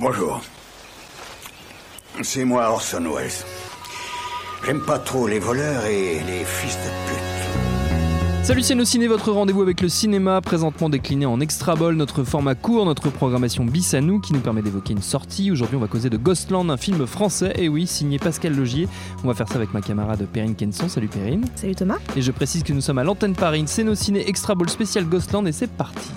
Bonjour. C'est moi, Orson Welles. J'aime pas trop les voleurs et les fils de pute. Salut CénoCiné, votre rendez-vous avec le cinéma, présentement décliné en extra ball, notre format court, notre programmation bis à nous qui nous permet d'évoquer une sortie. Aujourd'hui, on va causer de Ghostland, un film français, et oui, signé Pascal Laugier. On va faire ça avec ma camarade Perrine Kenson. Salut Perrine. Salut Thomas. Et je précise que nous sommes à l'antenne Paris, une CénoCiné extra ball spécial Ghostland, et c'est parti.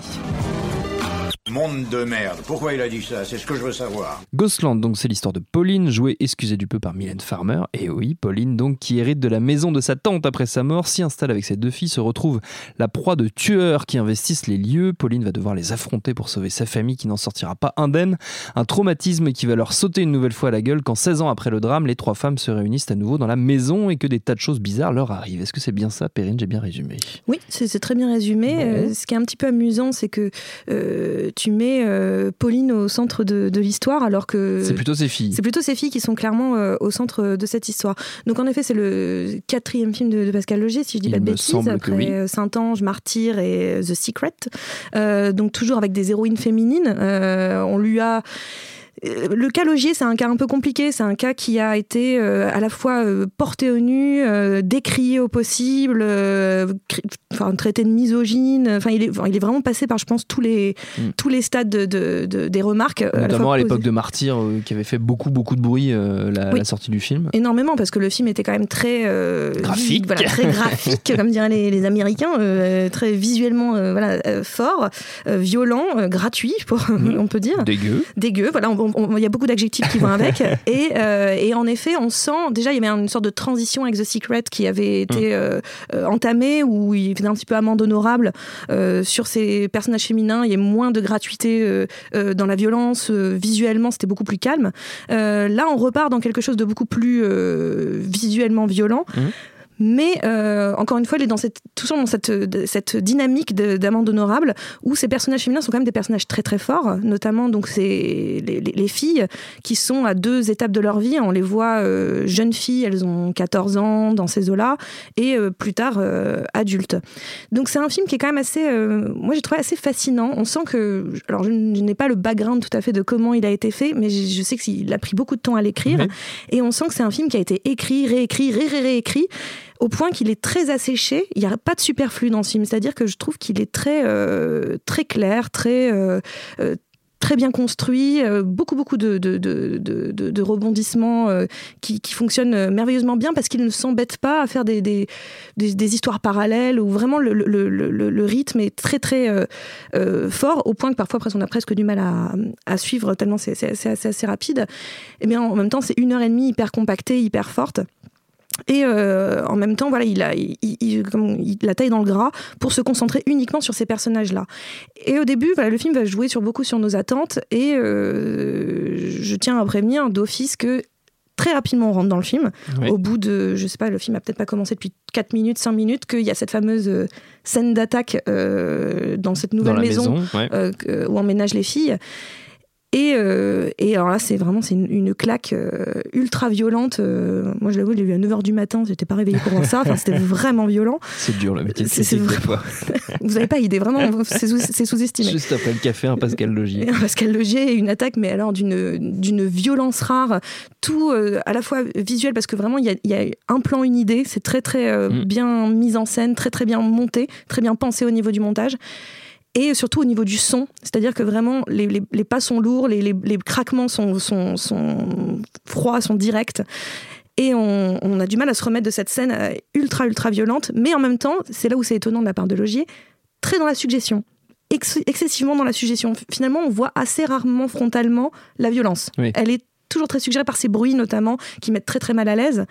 Monde de merde. Pourquoi il a dit ça ? C'est ce que je veux savoir. Ghostland, donc, c'est l'histoire de Pauline, jouée, excusez du peu, par Mylène Farmer. Et oui, Pauline, donc, qui hérite de la maison de sa tante après sa mort, s'y installe avec ses deux filles, se retrouve la proie de tueurs qui investissent les lieux. Pauline va devoir les affronter pour sauver sa famille qui n'en sortira pas indemne. Un traumatisme qui va leur sauter une nouvelle fois à la gueule quand 16 ans après le drame, les trois femmes se réunissent à nouveau dans la maison et que des tas de choses bizarres leur arrivent. Est-ce que c'est bien ça, Perrine ? J'ai bien résumé. Oui, c'est très bien résumé. Ouais. Ce qui est un petit peu amusant, c'est que... tu mets Pauline au centre de l'histoire alors que... C'est plutôt ses filles. C'est plutôt ses filles qui sont clairement au centre de cette histoire. Donc en effet, c'est le 4e film de Pascal Laugier, si je dis pas de bêtises, après oui. Saint-Ange, Martyr et The Secret. Donc toujours avec des héroïnes féminines. On lui a... Le cas Laugier, c'est un cas un peu compliqué, c'est un cas qui a été à la fois porté au nu, décrié au possible, traité de misogyne, il est vraiment passé par, je pense, tous les stades des remarques. Notamment à l'époque de Martyr, qui avait fait beaucoup de bruit la sortie du film. Énormément, parce que le film était quand même très... graphique. Voilà, très graphique, comme diraient les Américains, très visuellement fort, violent, gratuit, on peut dire. Dégueu, voilà, il y a beaucoup d'adjectifs qui vont avec et en effet on sent déjà il y avait une sorte de transition avec The Secret qui avait été entamée où il faisait un petit peu amende honorable sur ces personnages féminins. Il y a moins de gratuité dans la violence, visuellement c'était beaucoup plus calme. Là on repart dans quelque chose de beaucoup plus visuellement violent. Mais encore une fois, il est dans cette dynamique d'amende honorable où ces personnages féminins sont quand même des personnages très très forts, notamment donc les filles qui sont à 2 étapes de leur vie. On les voit jeunes filles, elles ont 14 ans dans ces eaux-là, et plus tard adultes. Donc c'est un film qui est quand même assez, moi j'ai trouvé assez fascinant. On sent que, alors je n'ai pas le background tout à fait de comment il a été fait, mais je sais qu'il a pris beaucoup de temps à l'écrire, et on sent que c'est un film qui a été écrit, réécrit, réécrit. Au point qu'il est très asséché, il n'y a pas de superflu dans ce film, c'est-à-dire que je trouve qu'il est très, très clair, très bien construit, beaucoup de rebondissements qui fonctionnent merveilleusement bien parce qu'il ne s'embête pas à faire des histoires parallèles où vraiment le rythme est très très fort, au point que parfois après on a presque du mal à suivre tellement c'est assez rapide. Et bien en même temps c'est 1h30 hyper compactée, hyper forte. Et en même temps, voilà, il a taille dans le gras pour se concentrer uniquement sur ces personnages-là. Et au début, voilà, le film va jouer beaucoup sur nos attentes. Et je tiens à prévenir d'office que très rapidement on rentre dans le film. Oui. Au bout de, je sais pas, le film a peut-être pas commencé depuis 4 minutes, 5 minutes, qu'il y a cette fameuse scène d'attaque dans cette nouvelle maison ouais. Où emménagent les filles. Et alors là, c'est une claque ultra violente. Moi, je l'avoue, il est eu à 9h du matin, j'étais pas réveillée pour voir ça. Enfin, c'était vraiment violent. C'est dur, le métier de critique, des fois. Vous avez pas idée, vraiment, c'est sous-estimé. Juste après le café, un Pascal Laugier et une attaque, mais alors d'une violence rare. Tout à la fois visuel, parce que vraiment, il y a un plan, une idée. C'est très, très bien mis en scène, très, très bien monté, très bien pensé au niveau du montage. Et surtout au niveau du son, c'est-à-dire que vraiment les pas sont lourds, les craquements sont froids, sont directs. Et on a du mal à se remettre de cette scène ultra, ultra violente. Mais en même temps, c'est là où c'est étonnant de la part de Laugier, très dans la suggestion. Excessivement dans la suggestion. Finalement, on voit assez rarement frontalement la violence. Oui. Elle est toujours très suggérée par ces bruits notamment, qui mettent très, très mal à l'aise.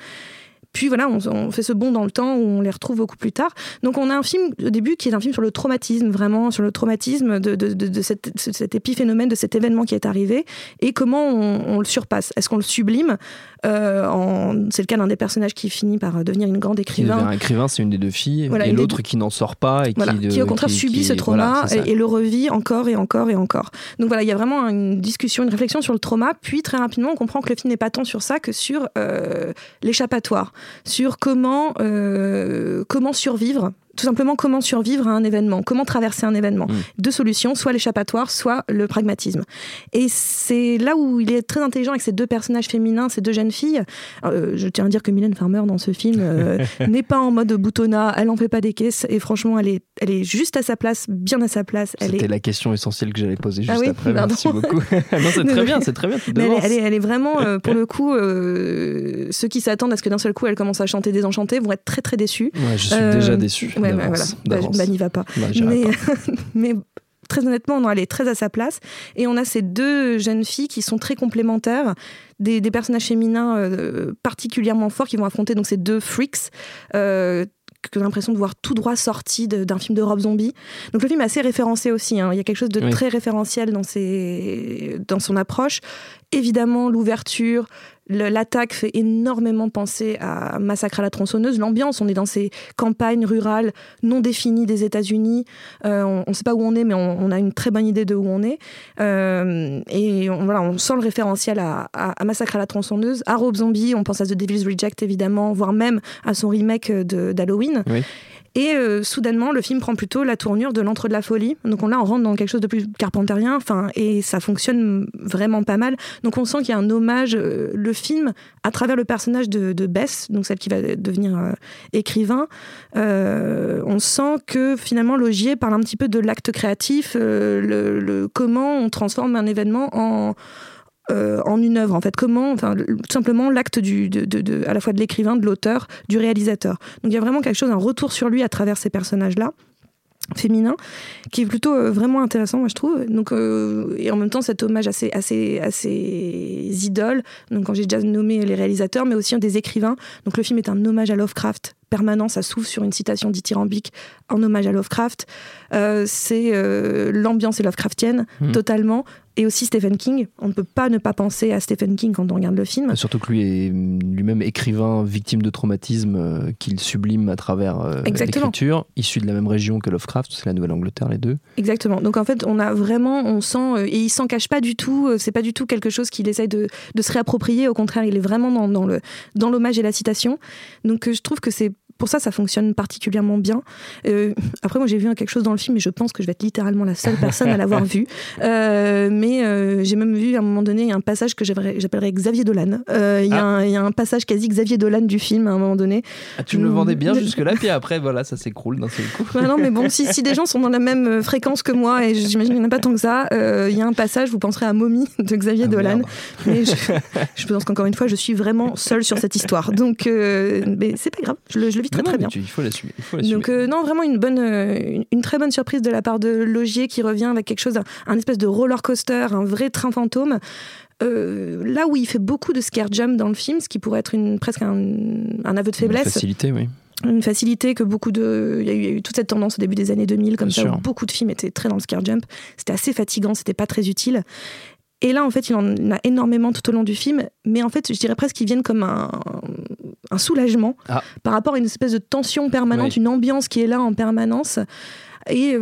Puis voilà, on fait ce bond dans le temps où on les retrouve beaucoup plus tard. Donc on a un film au début qui est un film sur le traumatisme, vraiment sur le traumatisme de cet épiphénomène, de cet événement qui est arrivé, et comment on le surpasse. Est-ce qu'on le sublime ? C'est le cas d'un des personnages qui finit par devenir une grande écrivain. Un écrivain, c'est une des deux filles, voilà, et l'autre qui n'en sort pas. Et voilà, qui au contraire subit ce trauma, voilà, et le revit encore et encore et encore. Donc voilà, il y a vraiment une discussion, une réflexion sur le trauma, puis très rapidement on comprend que le film n'est pas tant sur ça que sur l'échappatoire, sur comment survivre. Tout simplement, comment survivre à un événement, comment traverser un événement. Deux solutions, soit l'échappatoire, soit le pragmatisme. Et c'est là où il est très intelligent avec ces deux personnages féminins, ces deux jeunes filles. Je tiens à dire que Mylène Farmer, dans ce film, n'est pas en mode boutonnat, elle n'en fait pas des caisses, et franchement, elle est juste à sa place, bien à sa place. C'était la question essentielle que j'allais poser juste après, pardon. Merci beaucoup. Non, c'est très bien. Elle est vraiment, pour le coup, ceux qui s'attendent à ce que d'un seul coup, elle commence à chanter Désenchantée vont être très très déçus. Ouais, je suis déjà déçue. Ouais. Bah, n'y va pas. Bah, mais très honnêtement, non, elle est très à sa place. Et on a ces deux jeunes filles qui sont très complémentaires, des personnages féminins particulièrement forts qui vont affronter donc ces deux freaks. Que j'ai l'impression de voir tout droit sorti d'un film de Rob Zombie. Donc le film est assez référencé aussi, hein. Il y a quelque chose de très référentiel dans son approche. Évidemment, l'ouverture, l'attaque fait énormément penser à Massacre à la tronçonneuse. L'ambiance, on est dans ces campagnes rurales non définies des États-Unis. On ne sait pas où on est, mais on a une très bonne idée de où on est. On sent le référentiel à Massacre à la tronçonneuse, à Rob Zombie, on pense à The Devil's Reject évidemment, voire même à son remake d'Halloween. Oui. Et soudainement, le film prend plutôt la tournure de l'antre de la folie. Donc on rentre dans quelque chose de plus carpenterien, et ça fonctionne vraiment pas mal. Donc on sent qu'il y a un hommage, le film, à travers le personnage de Bess, donc celle qui va devenir écrivain. On sent que finalement, Laugier parle un petit peu de l'acte créatif, comment on transforme un événement en une œuvre, en fait, tout simplement l'acte à la fois de l'écrivain, de l'auteur, du réalisateur. Donc il y a vraiment quelque chose, un retour sur lui à travers ces personnages-là, féminins, qui est plutôt vraiment intéressant, moi je trouve. Donc, et en même temps, cet hommage à ces idoles, donc quand j'ai déjà nommé les réalisateurs, mais aussi des écrivains. Donc le film est un hommage à Lovecraft permanent, ça s'ouvre sur une citation dithyrambique en hommage à Lovecraft. L'ambiance est Lovecraftienne, totalement. Et aussi Stephen King, on ne peut pas ne pas penser à Stephen King quand on regarde le film. Surtout que lui est lui-même écrivain, victime de traumatisme qu'il sublime à travers l'écriture, issu de la même région que Lovecraft, c'est la Nouvelle-Angleterre les deux. Exactement, donc en fait on a vraiment, on sent, et il s'en cache pas du tout, c'est pas du tout quelque chose qu'il essaye de se réapproprier, au contraire il est vraiment dans l'hommage et la citation, donc je trouve que c'est pour ça fonctionne particulièrement bien. Après moi j'ai vu quelque chose dans le film et je pense que je vais être littéralement la seule personne à l'avoir vu, mais j'ai même vu à un moment donné un passage que j'appellerais Xavier Dolan. Il y a un passage quasi Xavier Dolan du film à un moment donné. Tu me le vendais bien jusque là, puis après voilà, ça s'écroule d'un seul coup. Bah non mais bon, si des gens sont dans la même fréquence que moi, et j'imagine qu'il n'y en a pas tant que ça, il y a un passage, vous penserez à Mommy de Xavier Dolan, mais je pense qu'encore une fois je suis vraiment seule sur cette histoire, donc mais c'est pas grave, je le vis très bien. Il faut l'assumer. Donc non, vraiment une très bonne surprise de la part de Laugier, qui revient avec quelque chose, un espèce de roller coaster, un vrai train fantôme. Là où il fait beaucoup de scare jump dans le film, ce qui pourrait être presque un aveu de faiblesse. Une facilité, oui. Une facilité que il y a eu toute cette tendance au début des années 2000, comme bien ça, sûr. Où beaucoup de films étaient très dans le scare jump. C'était assez fatigant, c'était pas très utile. Et là, en fait, il en a énormément tout au long du film, mais en fait, je dirais presque qu'ils viennent comme un soulagement par rapport à une espèce de tension permanente, une ambiance qui est là en permanence. Et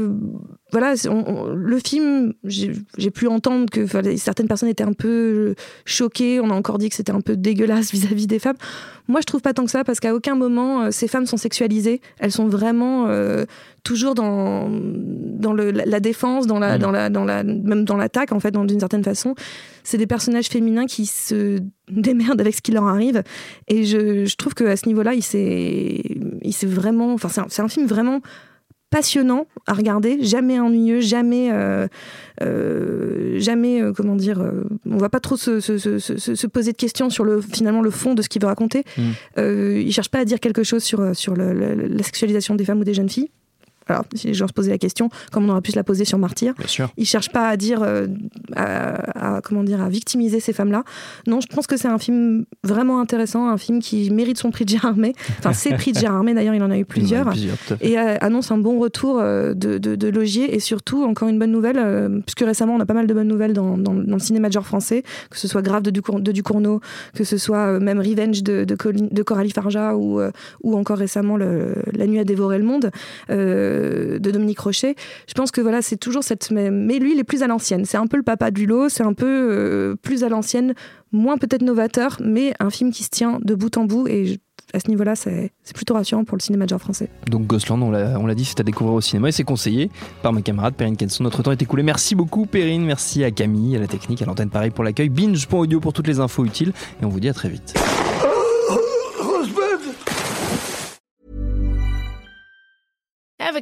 le film, j'ai pu entendre que certaines personnes étaient un peu choquées, on a encore dit que c'était un peu dégueulasse vis-à-vis des femmes. Moi, je trouve pas tant que ça, parce qu'à aucun moment, ces femmes sont sexualisées. Elles sont vraiment toujours dans la défense, même dans l'attaque, en fait, d'une certaine façon. C'est des personnages féminins qui se démerdent avec ce qui leur arrive. Et je trouve qu'à ce niveau-là, il s'est vraiment... Enfin, c'est un film vraiment... passionnant à regarder, jamais ennuyeux, jamais on va pas trop se poser de questions sur le fond de ce qu'il veut raconter. Il cherche pas à dire quelque chose sur la sexualisation des femmes ou des jeunes filles. Alors, si les gens se posaient la question, comme on aurait pu se la poser sur Martyr, ils cherchent pas à dire, à victimiser ces femmes-là. Non, je pense que c'est un film vraiment intéressant, un film qui mérite son prix de Gérardmer. Enfin, ses prix de Gérardmer, d'ailleurs, il en a eu plusieurs. Et annonce un bon retour de Laugier, et surtout, encore une bonne nouvelle, puisque récemment, on a pas mal de bonnes nouvelles dans le cinéma de genre français, que ce soit Grave de Ducourneau, que ce soit même Revenge de Coralie Farja, ou encore récemment La nuit a dévoré le monde, de Dominique Rocher. Je pense que voilà, c'est toujours cette même... Mais lui, il est plus à l'ancienne. C'est un peu le papa du lot, c'est un peu plus à l'ancienne, moins peut-être novateur, mais un film qui se tient de bout en bout, et à ce niveau-là, c'est plutôt rassurant pour le cinéma de genre français. Donc Ghostland, on l'a dit, c'est à découvrir au cinéma, et c'est conseillé par ma camarade Perrine Kenson. Notre temps est écoulé. Merci beaucoup Perrine, merci à Camille, à la technique, à l'antenne Paris pour l'accueil, binge.audio pour toutes les infos utiles, et on vous dit à très vite. Ever